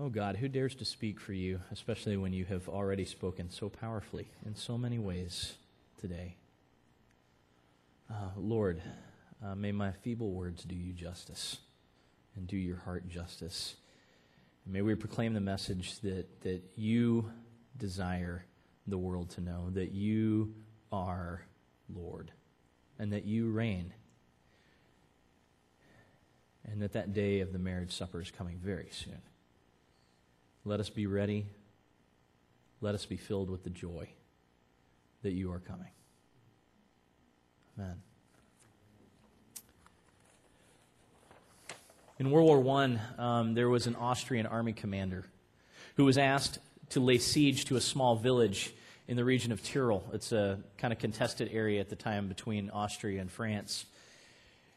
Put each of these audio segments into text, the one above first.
Oh God, who dares to speak for you, especially when you have already spoken so powerfully in so many ways today? Lord, may my feeble words do you justice and do your heart justice. And may we proclaim the message that you desire the world to know, that you are Lord and that you reign, and that day of the marriage supper is coming very soon. Let us be ready. Let us be filled with the joy that you are coming. Amen. In World War I, there was an Austrian army commander who was asked to lay siege to a small village in the region of Tyrol. It's a kind of contested area at the time between Austria and France.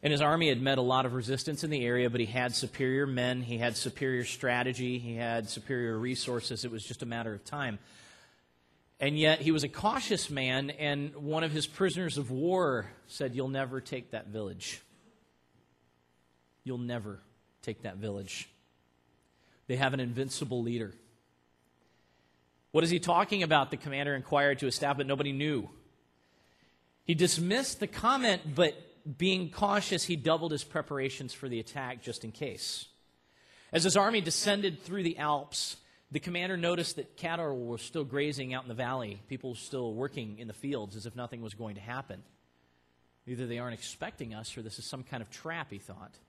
And his army had met a lot of resistance in the area, but he had superior men, he had superior strategy, he had superior resources. It was just a matter of time. And yet he was a cautious man, and one of his prisoners of war said, "You'll never take that village. You'll never take that village. They have an invincible leader." "What is he talking about?" the commander inquired to his staff, but nobody knew. He dismissed the comment, but being cautious, he doubled his preparations for the attack just in case. As his army descended through the Alps, the commander noticed that cattle were still grazing out in the valley. People were still working in the fields as if nothing was going to happen. Either they aren't expecting us or this is some kind of trap, he thought.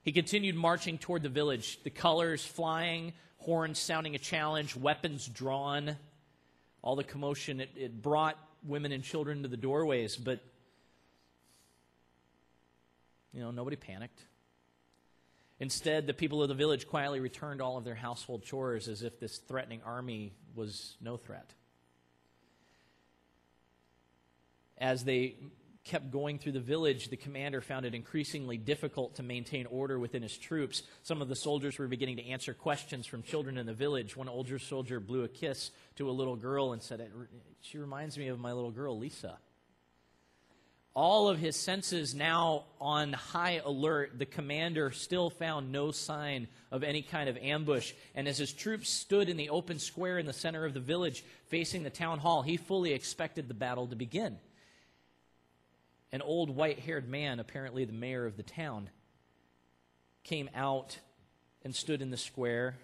He continued marching toward the village, the colors flying, horns sounding a challenge, weapons drawn. All the commotion, it brought women and children to the doorways, but nobody panicked. Instead, the people of the village quietly returned all of their household chores as if this threatening army was no threat. As they kept going through the village, the commander found it increasingly difficult to maintain order within his troops. Some of the soldiers were beginning to answer questions from children in the village. One older soldier blew a kiss to a little girl and said, "She reminds me of my little girl, Lisa." All of his senses now on high alert, the commander still found no sign of any kind of ambush. And as his troops stood in the open square in the center of the village facing the town hall, he fully expected the battle to begin. An old white-haired man, apparently the mayor of the town, came out and stood in the square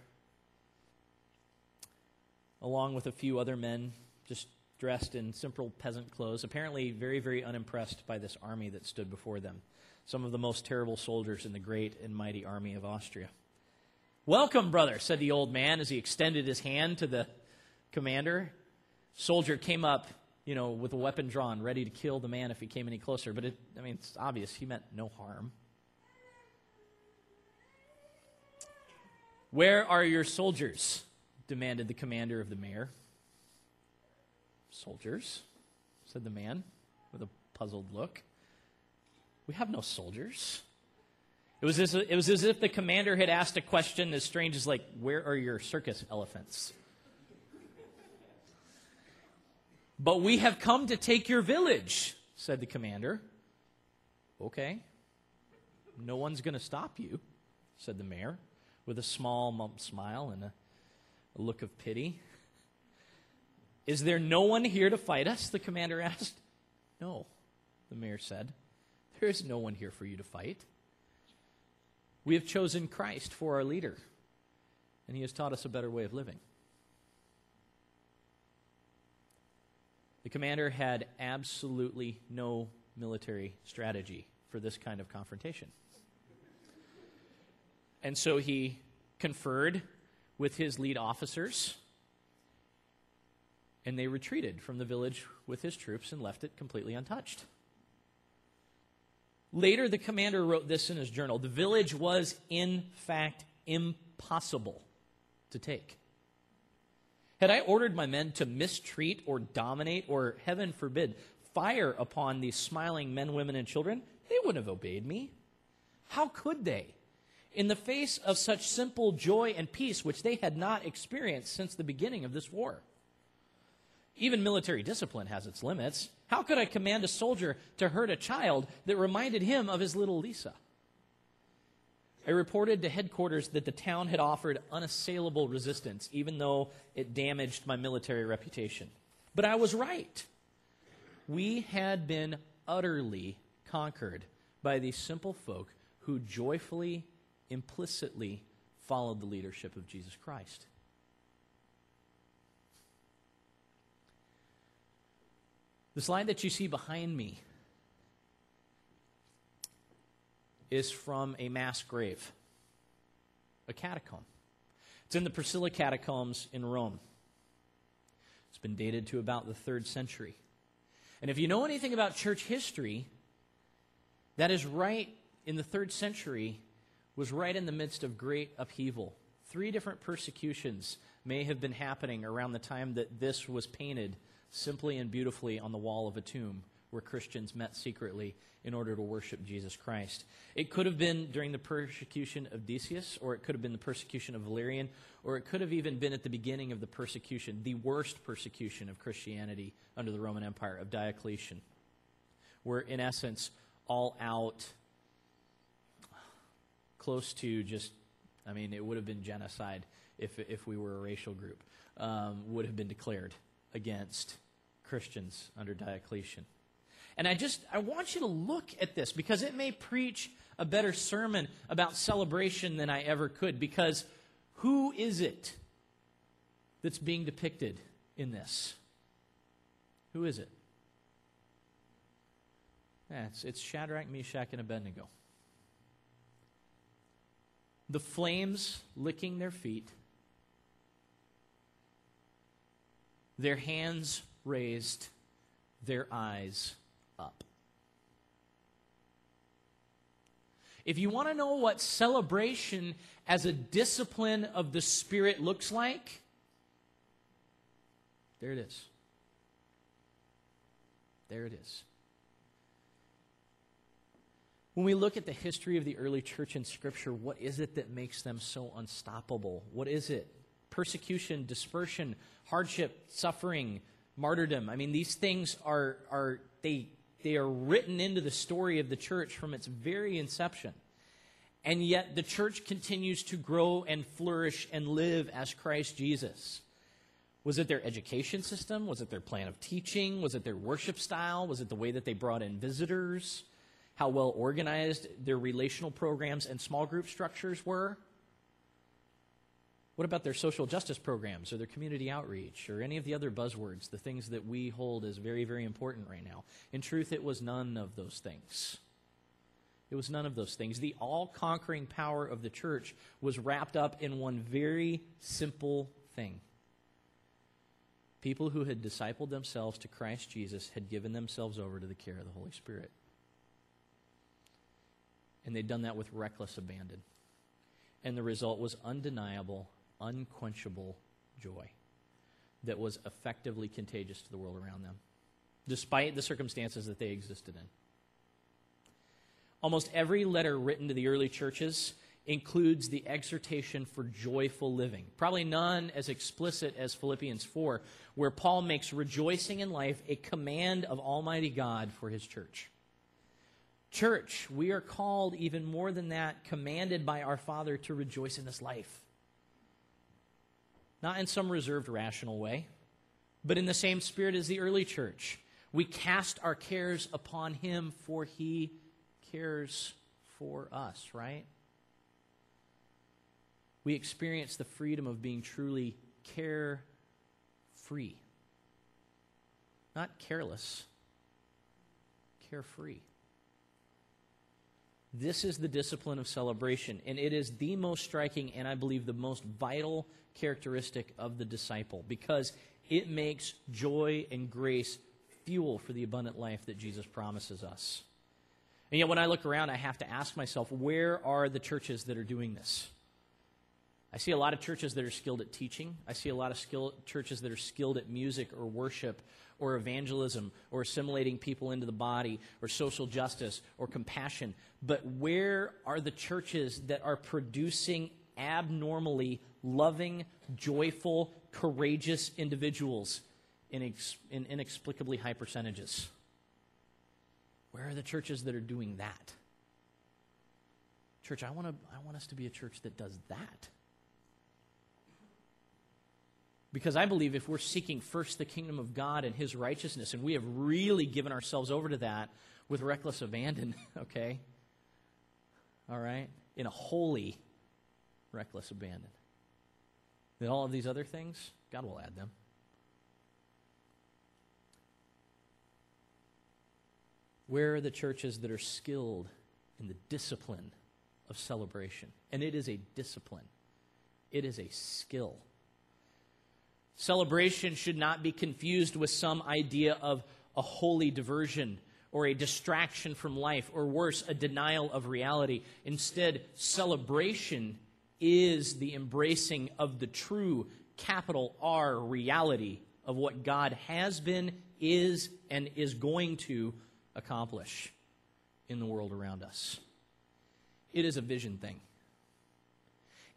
along with a few other men, just dressed in simple peasant clothes, apparently very, very unimpressed by this army that stood before them. Some of the most terrible soldiers in the great and mighty army of Austria. "Welcome, brother," said the old man as he extended his hand to the commander. Soldier came up, with a weapon drawn, ready to kill the man if he came any closer. But it's obvious he meant no harm. "Where are your soldiers?" demanded the commander of the mayor. "Soldiers?" said the man with a puzzled look. "We have no soldiers." It was as if the commander had asked a question as strange as, like, "Where are your circus elephants?" "But we have come to take your village," said the commander. "Okay. No one's going to stop you," said the mayor with a small smile and a look of pity. "Is there no one here to fight us?" the commander asked. "No," the mayor said. "There is no one here for you to fight. We have chosen Christ for our leader, and he has taught us a better way of living." The commander had absolutely no military strategy for this kind of confrontation. And so he conferred with his lead officers, and they retreated from the village with his troops and left it completely untouched. Later, the commander wrote this in his journal: "The village was, in fact, impossible to take. Had I ordered my men to mistreat or dominate or, heaven forbid, fire upon these smiling men, women, and children, they wouldn't have obeyed me. How could they? In the face of such simple joy and peace, which they had not experienced since the beginning of this war. Even military discipline has its limits. How could I command a soldier to hurt a child that reminded him of his little Lisa? I reported to headquarters that the town had offered unassailable resistance, even though it damaged my military reputation. But I was right. We had been utterly conquered by these simple folk who joyfully, implicitly followed the leadership of Jesus Christ. The slide that you see behind me is from a mass grave, a catacomb. It's in the Priscilla Catacombs in Rome. It's been dated to about the 3rd century. And if you know anything about church history, that is right in the 3rd century, was right in the midst of great upheaval. 3 different persecutions may have been happening around the time that this was painted simply and beautifully on the wall of a tomb where Christians met secretly in order to worship Jesus Christ. It could have been during the persecution of Decius, or it could have been the persecution of Valerian, or it could have even been at the beginning of the persecution, the worst persecution of Christianity under the Roman Empire, of Diocletian, where in essence, all out, close to just, I mean, it would have been genocide if we were a racial group, would have been declared against Christians under Diocletian. And I want you to look at this, because it may preach a better sermon about celebration than I ever could, because who is it that's being depicted in this? Who is it? It's Shadrach, Meshach, and Abednego. The flames licking their feet, their hands raised, their eyes up. If you want to know what celebration as a discipline of the Spirit looks like, there it is. There it is. When we look at the history of the early church in Scripture, what is it that makes them so unstoppable? What is it? Persecution, dispersion, hardship, suffering, martyrdom. I mean, these things are written into the story of the church from its very inception. And yet the church continues to grow and flourish and live as Christ Jesus. Was it their education system? Was it their plan of teaching? Was it their worship style? Was it the way that they brought in visitors? How well organized their relational programs and small group structures were? What about their social justice programs or their community outreach or any of the other buzzwords, the things that we hold as very, very important right now? In truth, it was none of those things. It was none of those things. The all-conquering power of the church was wrapped up in one very simple thing. People who had discipled themselves to Christ Jesus had given themselves over to the care of the Holy Spirit. And they'd done that with reckless abandon. And the result was undeniable, unquenchable joy that was effectively contagious to the world around them, despite the circumstances that they existed in. Almost every letter written to the early churches includes the exhortation for joyful living, probably none as explicit as Philippians 4, where Paul makes rejoicing in life a command of Almighty God for his church. Church, we are called even more than that, commanded by our Father to rejoice in this life. Not in some reserved, rational way, but in the same spirit as the early church. We cast our cares upon Him, for He cares for us, right? We experience the freedom of being truly carefree. Not careless, carefree. This is the discipline of celebration, and it is the most striking and I believe the most vital characteristic of the disciple, because it makes joy and grace fuel for the abundant life that Jesus promises us. And yet when I look around, I have to ask myself, where are the churches that are doing this? I see a lot of churches that are skilled at teaching. I see a lot of churches that are skilled at music or worship or evangelism or assimilating people into the body or social justice or compassion. But where are the churches that are producing abnormally loving, joyful, courageous individuals in inexplicably high percentages? Where are the churches that are doing that? Church, I want us to be a church that does that. Because I believe if we're seeking first the kingdom of God and his righteousness, and we have really given ourselves over to that with reckless abandon, okay? All right? In a holy, reckless abandon. Then all of these other things, God will add them. Where are the churches that are skilled in the discipline of celebration? And it is a discipline. It is a skill. Celebration should not be confused with some idea of a holy diversion or a distraction from life, or worse, a denial of reality. Instead, celebration is the embracing of the true, capital R, reality of what God has been, is, and is going to accomplish in the world around us. It is a vision thing.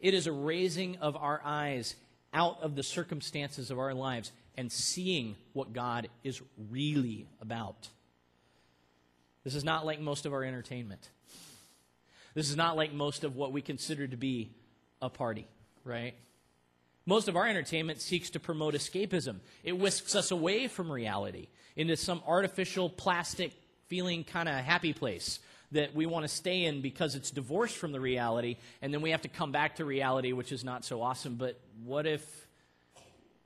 It is a raising of our eyes out of the circumstances of our lives and seeing what God is really about. This is not like most of our entertainment. This is not like most of what we consider to be a party, right? Most of our entertainment seeks to promote escapism. It whisks us away from reality into some artificial, plastic, feeling kind of happy place that we want to stay in because it's divorced from the reality, and then we have to come back to reality, which is not so awesome. But what if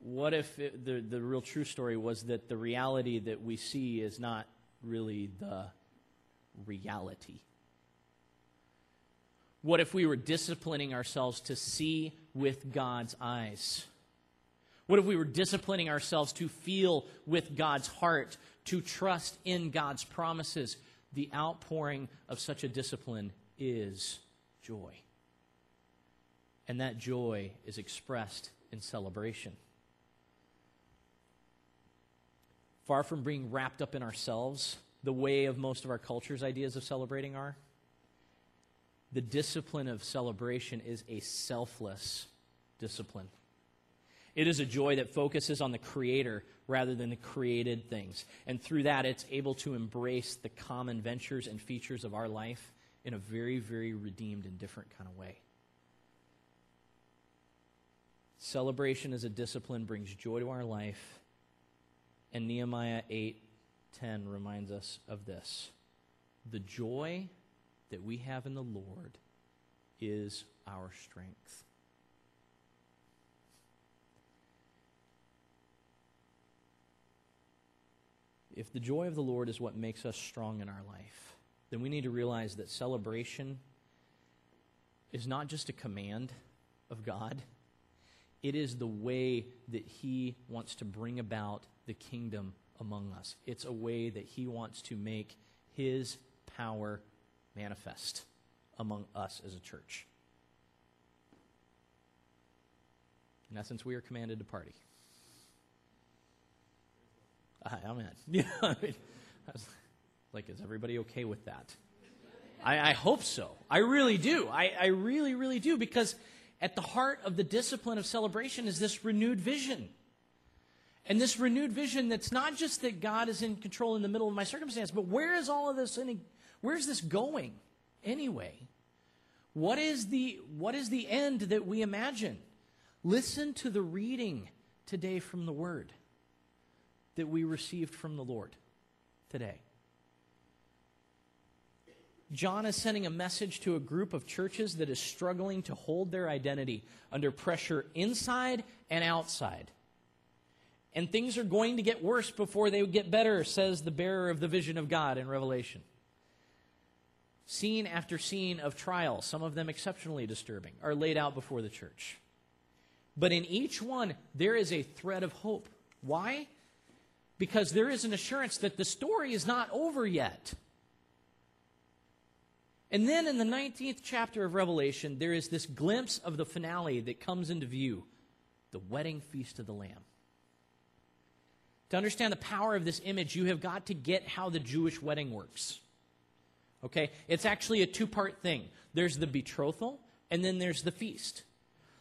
the real true story was that the reality that we see is not really the reality? What if we were disciplining ourselves to see with God's eyes? What if we were disciplining ourselves to feel with God's heart, to trust in God's promises? The outpouring of such a discipline is joy. And that joy is expressed in celebration. Far from being wrapped up in ourselves, the way of most of our culture's ideas of celebrating are, the discipline of celebration is a selfless discipline. It is a joy that focuses on the Creator rather than the created things. And through that, it's able to embrace the common ventures and features of our life in a very, very redeemed and different kind of way. Celebration as a discipline brings joy to our life. And Nehemiah 8:10 reminds us of this. The joy that we have in the Lord is our strength. If the joy of the Lord is what makes us strong in our life, then we need to realize that celebration is not just a command of God. It is the way that he wants to bring about the kingdom among us. It's a way that he wants to make his power manifest among us as a church. In essence, we are commanded to party. I'm in. Yeah, I was like, is everybody okay with that? I hope so. I really do. I really, really do, because at the heart of the discipline of celebration is this renewed vision. And this renewed vision that's not just that God is in control in the middle of my circumstance, but where is all of this, where's this going anyway? What is the end that we imagine? Listen to the reading today from the Word that we received from the Lord today. John is sending a message to a group of churches that is struggling to hold their identity under pressure inside and outside. And things are going to get worse before they get better, says the bearer of the vision of God in Revelation. Scene after scene of trials, some of them exceptionally disturbing, are laid out before the church. But in each one, there is a thread of hope. Why? Because there is an assurance that the story is not over yet. And then in the 19th chapter of Revelation, there is this glimpse of the finale that comes into view, the wedding feast of the Lamb. To understand the power of this image, you have got to get how the Jewish wedding works. Okay? It's actually a two-part thing. There's the betrothal, and then there's the feast.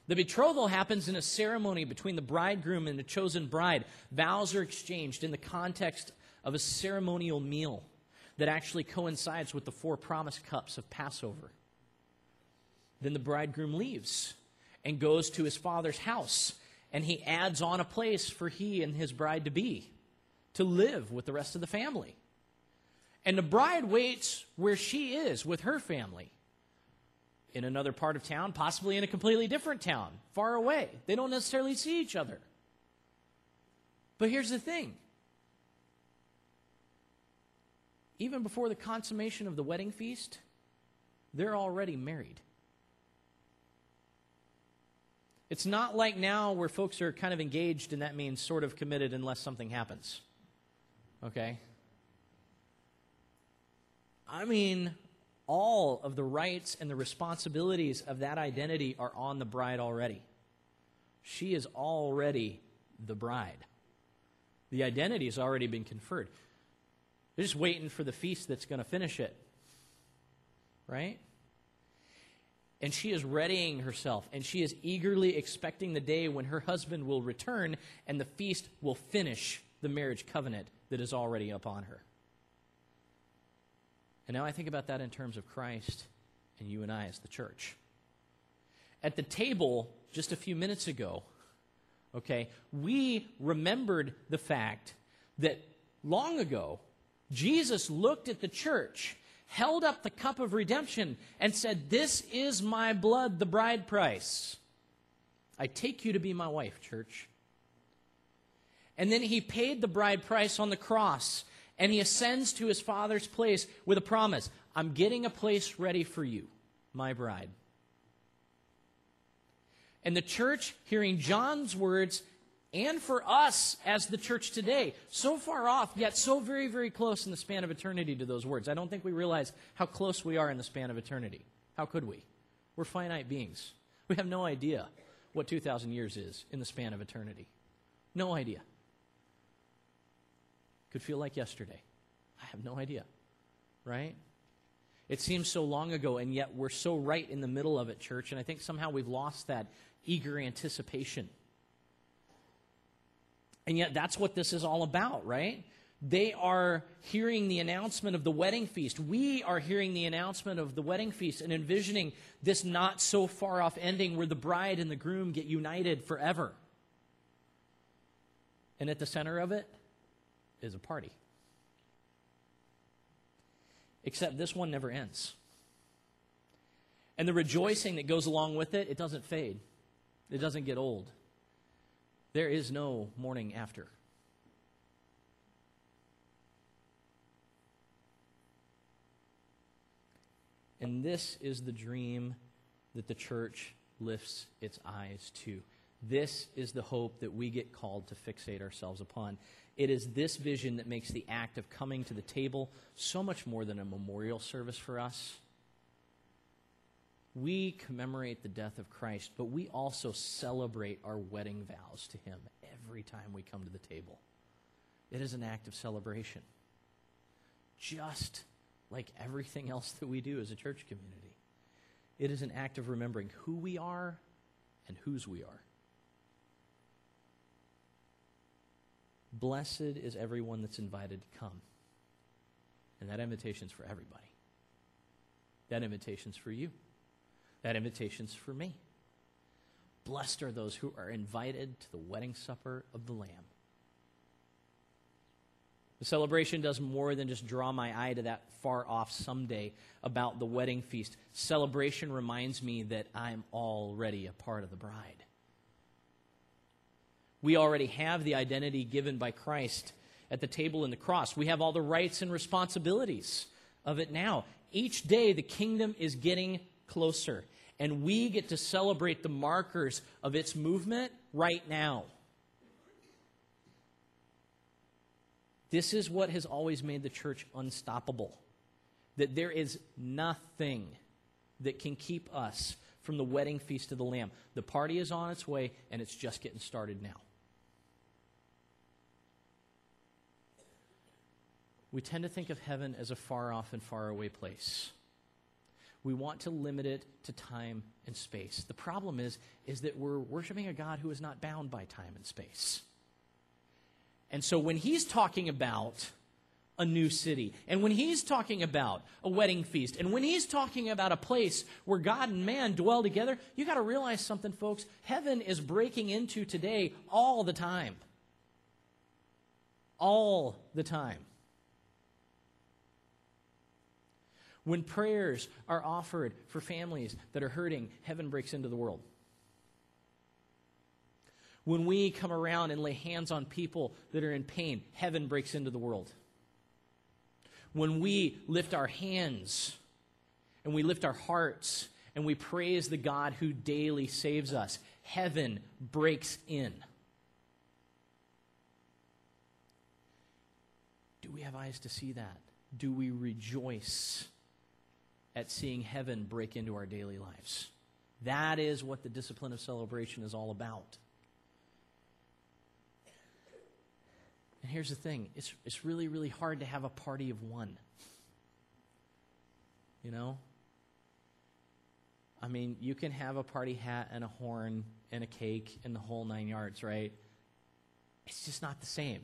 The betrothal happens in a ceremony between the bridegroom and the chosen bride. Vows are exchanged in the context of a ceremonial meal that actually coincides with the four promise cups of Passover. Then the bridegroom leaves and goes to his father's house, and he adds on a place for he and his bride-to-be to live with the rest of the family. And the bride waits where she is with her family, in another part of town, possibly in a completely different town, far away. They don't necessarily see each other. But here's the thing. Even before the consummation of the wedding feast, they're already married. It's not like now where folks are kind of engaged, and that means sort of committed unless something happens. Okay? I mean, all of the rights and the responsibilities of that identity are on the bride already. She is already the bride. The identity has already been conferred. They're just waiting for the feast that's going to finish it. Right? And she is readying herself, and she is eagerly expecting the day when her husband will return and the feast will finish the marriage covenant that is already upon her. And now I think about that in terms of Christ and you and I as the church. At the table just a few minutes ago, okay, we remembered the fact that long ago, Jesus looked at the church, held up the cup of redemption, and said, "This is my blood, the bride price. I take you to be my wife, church." And then he paid the bride price on the cross, and he ascends to his Father's place with a promise. "I'm getting a place ready for you, my bride." And the church, hearing John's words, and for us as the church today, so far off, yet so very, very close in the span of eternity to those words. I don't think we realize how close we are in the span of eternity. How could we? We're finite beings. We have no idea what 2,000 years is in the span of eternity. No idea. Could feel like yesterday. I have no idea, right? It seems so long ago, and yet we're so right in the middle of it, church, and I think somehow we've lost that eager anticipation. And yet that's what this is all about, right? They are hearing the announcement of the wedding feast. We are hearing the announcement of the wedding feast and envisioning this not so far off ending where the bride and the groom get united forever. And at the center of it is a party. Except this one never ends. And the rejoicing that goes along with it, it doesn't fade. It doesn't get old. There is no morning after. And this is the dream that the church lifts its eyes to. This is the hope that we get called to fixate ourselves upon. It is this vision that makes the act of coming to the table so much more than a memorial service for us. We commemorate the death of Christ, but we also celebrate our wedding vows to him every time we come to the table. It is an act of celebration, just like everything else that we do as a church community. It is an act of remembering who we are and whose we are. Blessed is everyone that's invited to come. And that invitation's for everybody. That invitation's for you. That invitation's for me. Blessed are those who are invited to the wedding supper of the Lamb. The celebration does more than just draw my eye to that far off someday about the wedding feast. Celebration reminds me that I'm already a part of the bride. We already have the identity given by Christ at the table and the cross. We have all the rights and responsibilities of it now. Each day the kingdom is getting closer, and we get to celebrate the markers of its movement right now. This is what has always made the church unstoppable, that there is nothing that can keep us from the wedding feast of the Lamb. The party is on its way, and it's just getting started now. We tend to think of heaven as a far-off and far-away place. We want to limit it to time and space. The problem is that we're worshiping a God who is not bound by time and space. And so when he's talking about a new city. And when he's talking about a wedding feast, and when he's talking about a place where God and man dwell together, you got to realize something, folks. Heaven is breaking into today all the time. All the time. When prayers are offered for families that are hurting, heaven breaks into the world. When we come around and lay hands on people that are in pain, heaven breaks into the world. When we lift our hands and we lift our hearts and we praise the God who daily saves us, heaven breaks in. Do we have eyes to see that? Do we rejoice at seeing heaven break into our daily lives? That is what the discipline of celebration is all about. And here's the thing, it's really, really hard to have a party of one. You know? I mean, you can have a party hat and a horn and a cake and the whole nine yards, right? It's just not the same.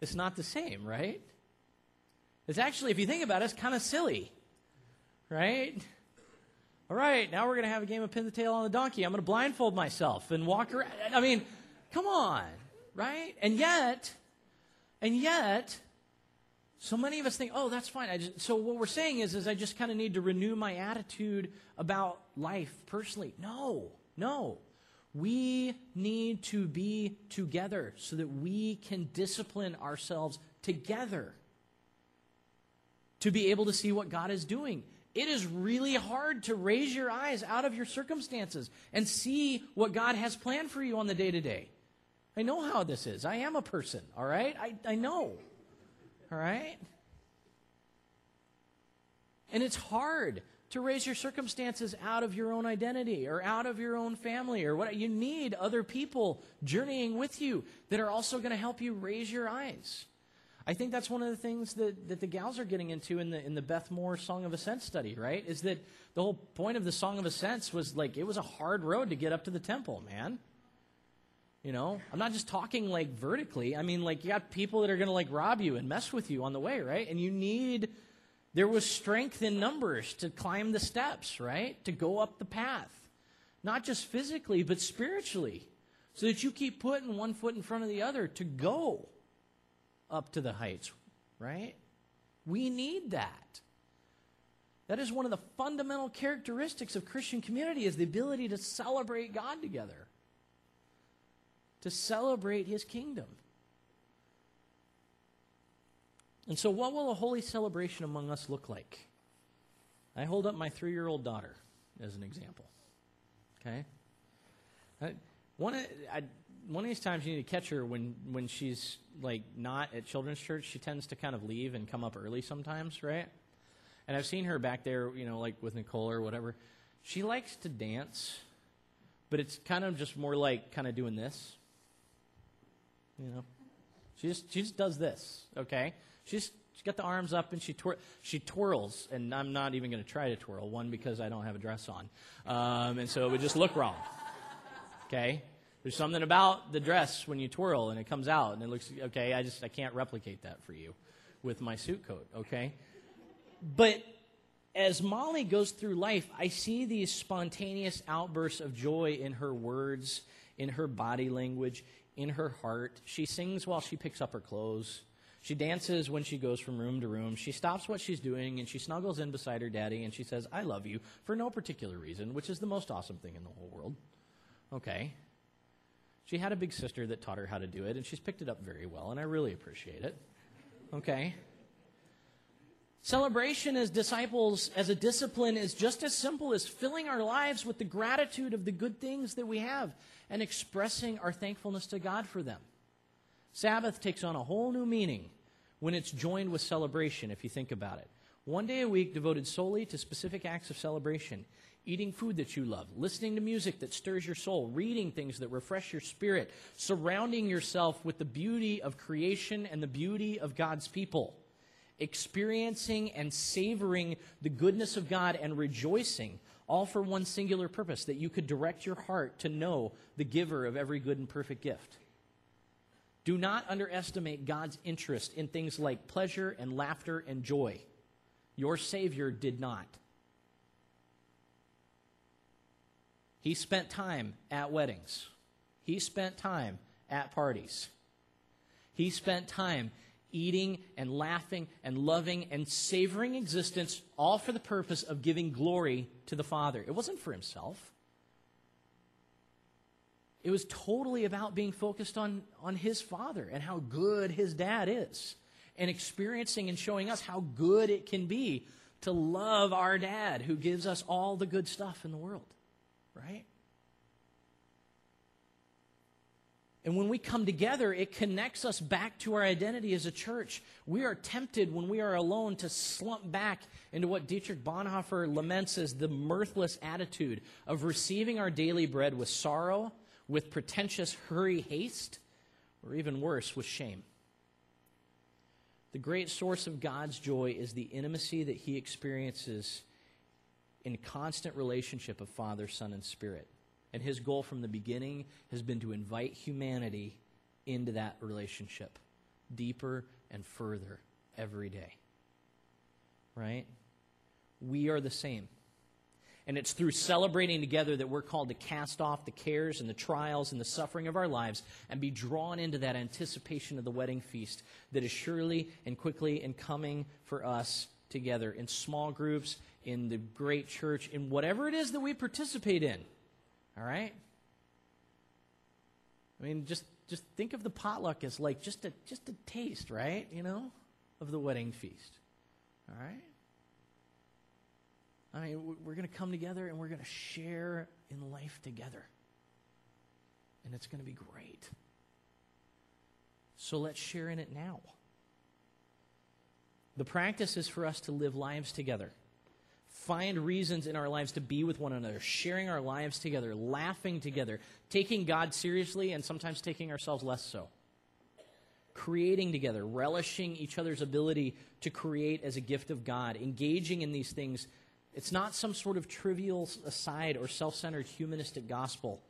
It's not the same, right? It's actually, if you think about it, it's kind of silly, right? All right, now we're going to have a game of pin the tail on the donkey. I'm going to blindfold myself and walk around. I mean, come on. Right? And yet, so many of us think, oh, that's fine. So what we're saying is I just kind of need to renew my attitude about life personally. No. We need to be together so that we can discipline ourselves together to be able to see what God is doing. It is really hard to raise your eyes out of your circumstances and see what God has planned for you on the day-to-day. I know how this is. I am a person, all right? I know, all right? And it's hard to raise your circumstances out of your own identity or out of your own family or what. You need other people journeying with you that are also going to help you raise your eyes. I think that's one of the things that the gals are getting into in the Beth Moore Song of Ascents study, right? Is that the whole point of the Song of Ascents was like it was a hard road to get up to the temple, man. You know, I'm not just talking like vertically. I mean, like you got people that are going to like rob you and mess with you on the way, right? And there was strength in numbers to climb the steps, right? To go up the path, not just physically, but spiritually, so that you keep putting one foot in front of the other to go up to the heights, right? We need that. That is one of the fundamental characteristics of Christian community is the ability to celebrate God together. To celebrate his kingdom. And so what will a holy celebration among us look like? I hold up my 3-year-old daughter as an example. Okay? One of these times you need to catch her when she's like not at children's church. She tends to kind of leave and come up early sometimes, right? And I've seen her back there, you know, like with Nicole or whatever. She likes to dance, but it's kind of just more like kind of doing this. You know, she just does this, okay? She's got the arms up and she twirls, and I'm not even going to try to twirl one because I don't have a dress on, and so it would just look wrong, okay? There's something about the dress when you twirl and it comes out and it looks okay. I can't replicate that for you with my suit coat, okay? But as Molly goes through life, I see these spontaneous outbursts of joy in her words, in her body language, in her heart. She sings while she picks up her clothes. She dances when she goes from room to room. She stops what she's doing, and she snuggles in beside her daddy, and she says, "I love you," for no particular reason, which is the most awesome thing in the whole world. Okay. She had a big sister that taught her how to do it, and she's picked it up very well, and I really appreciate it. Okay. Celebration as disciples, as a discipline, is just as simple as filling our lives with the gratitude of the good things that we have and expressing our thankfulness to God for them. Sabbath takes on a whole new meaning when it's joined with celebration, if you think about it. One day a week devoted solely to specific acts of celebration, eating food that you love, listening to music that stirs your soul, reading things that refresh your spirit, surrounding yourself with the beauty of creation and the beauty of God's people. Experiencing and savoring the goodness of God and rejoicing, all for one singular purpose, that you could direct your heart to know the giver of every good and perfect gift. Do not underestimate God's interest in things like pleasure and laughter and joy. Your Savior did not. He spent time at weddings. He spent time at parties. He spent time eating and laughing and loving and savoring existence, all for the purpose of giving glory to the Father. It wasn't for himself. It was totally about being focused on his Father and how good his dad is, and experiencing and showing us how good it can be to love our dad who gives us all the good stuff in the world, right? And when we come together, it connects us back to our identity as a church. We are tempted when we are alone to slump back into what Dietrich Bonhoeffer laments as the mirthless attitude of receiving our daily bread with sorrow, with pretentious hurry, haste, or even worse, with shame. The great source of God's joy is the intimacy that he experiences in constant relationship of Father, Son, and Spirit. And his goal from the beginning has been to invite humanity into that relationship deeper and further every day. Right? We are the same. And it's through celebrating together that we're called to cast off the cares and the trials and the suffering of our lives and be drawn into that anticipation of the wedding feast that is surely and quickly and coming for us together in small groups, in the great church, in whatever it is that we participate in. All right? I mean, just think of the potluck as like just a taste, right? You know, of the wedding feast. All right? I mean, we're going to come together and we're going to share in life together. And it's going to be great. So let's share in it now. The practice is for us to live lives together. Find reasons in our lives to be with one another, sharing our lives together, laughing together, taking God seriously and sometimes taking ourselves less so. Creating together, relishing each other's ability to create as a gift of God, engaging in these things. It's not some sort of trivial aside or self-centered humanistic gospel.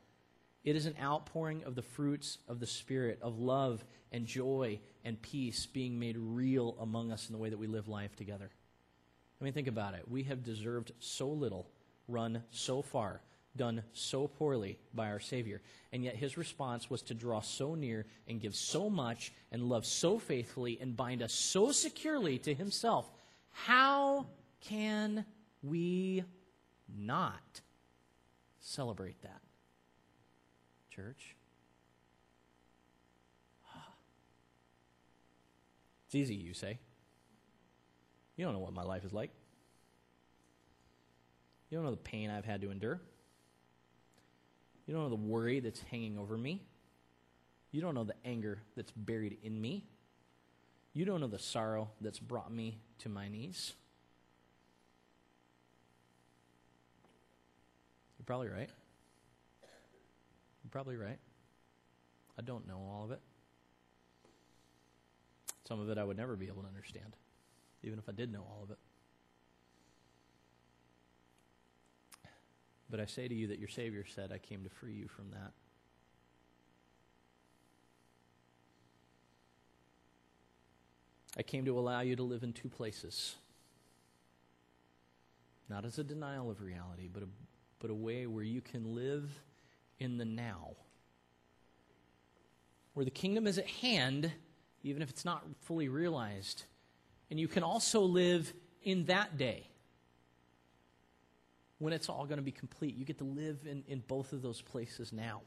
It is an outpouring of the fruits of the Spirit, of love and joy and peace being made real among us in the way that we live life together. I mean, think about it. We have deserved so little, run so far, done so poorly by our Savior. And yet his response was to draw so near and give so much and love so faithfully and bind us so securely to himself. How can we not celebrate that, church? It's easy, you say. You don't know what my life is like. You don't know the pain I've had to endure. You don't know the worry that's hanging over me. You don't know the anger that's buried in me. You don't know the sorrow that's brought me to my knees. Probably right. You're probably right. I don't know all of it. Some of it I would never be able to understand, even if I did know all of it. But I say to you that your Savior said, I came to free you from that. I came to allow you to live in two places. Not as a denial of reality, but a way where you can live in the now, where the kingdom is at hand, even if it's not fully realized, and you can also live in that day when it's all going to be complete. You get to live in both of those places now.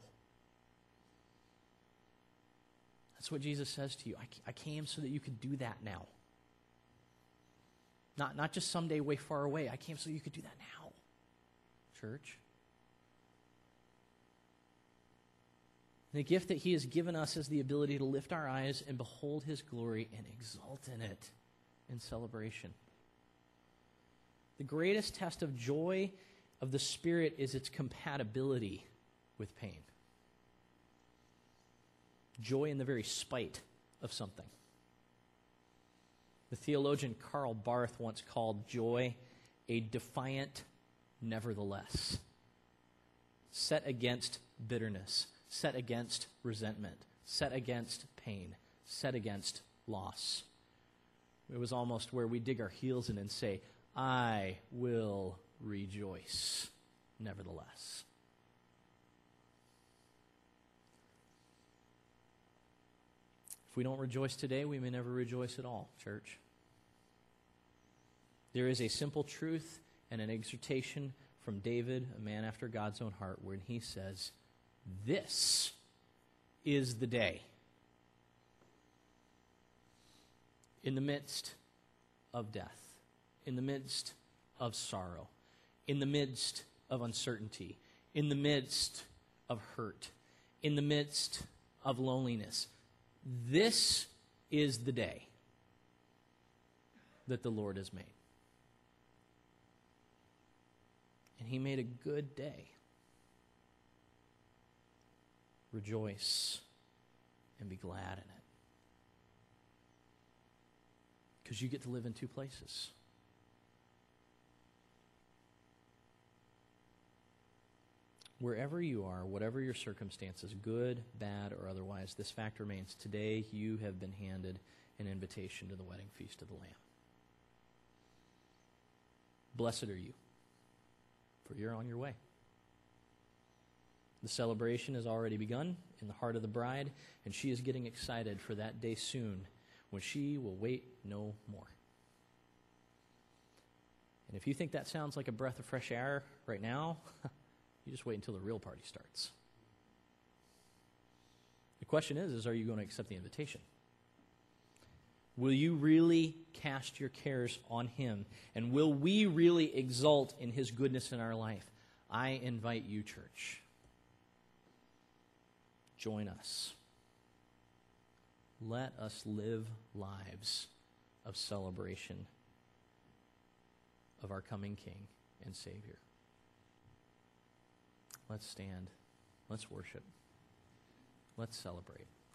That's what Jesus says to you. I came so that you could do that now. Not just someday way far away. I came so you could do that now. Church. The gift that he has given us is the ability to lift our eyes and behold his glory and exult in it in celebration. The greatest test of joy of the Spirit is its compatibility with pain. Joy in the very spite of something. The theologian Karl Barth once called joy a defiant nevertheless, set against bitterness, set against resentment, set against pain, set against loss. It was almost where we dig our heels in and say, I will rejoice, nevertheless. If we don't rejoice today, we may never rejoice at all, church. There is a simple truth and an exhortation from David, a man after God's own heart, when he says, this is the day. In the midst of death, in the midst of sorrow, in the midst of uncertainty, in the midst of hurt, in the midst of loneliness, this is the day that the Lord has made. And he made a good day. Rejoice and be glad in it. Because you get to live in two places. Wherever you are, whatever your circumstances, good, bad, or otherwise, this fact remains. Today you have been handed an invitation to the wedding feast of the Lamb. Blessed are you, for you're on your way. The celebration has already begun in the heart of the bride, and she is getting excited for that day soon when she will wait no more. And if you think that sounds like a breath of fresh air right now, you just wait until the real party starts. The question is are you going to accept the invitation? Will you really cast your cares on him? And will we really exult in his goodness in our life? I invite you, church. Join us. Let us live lives of celebration of our coming King and Savior. Let's stand. Let's worship. Let's celebrate.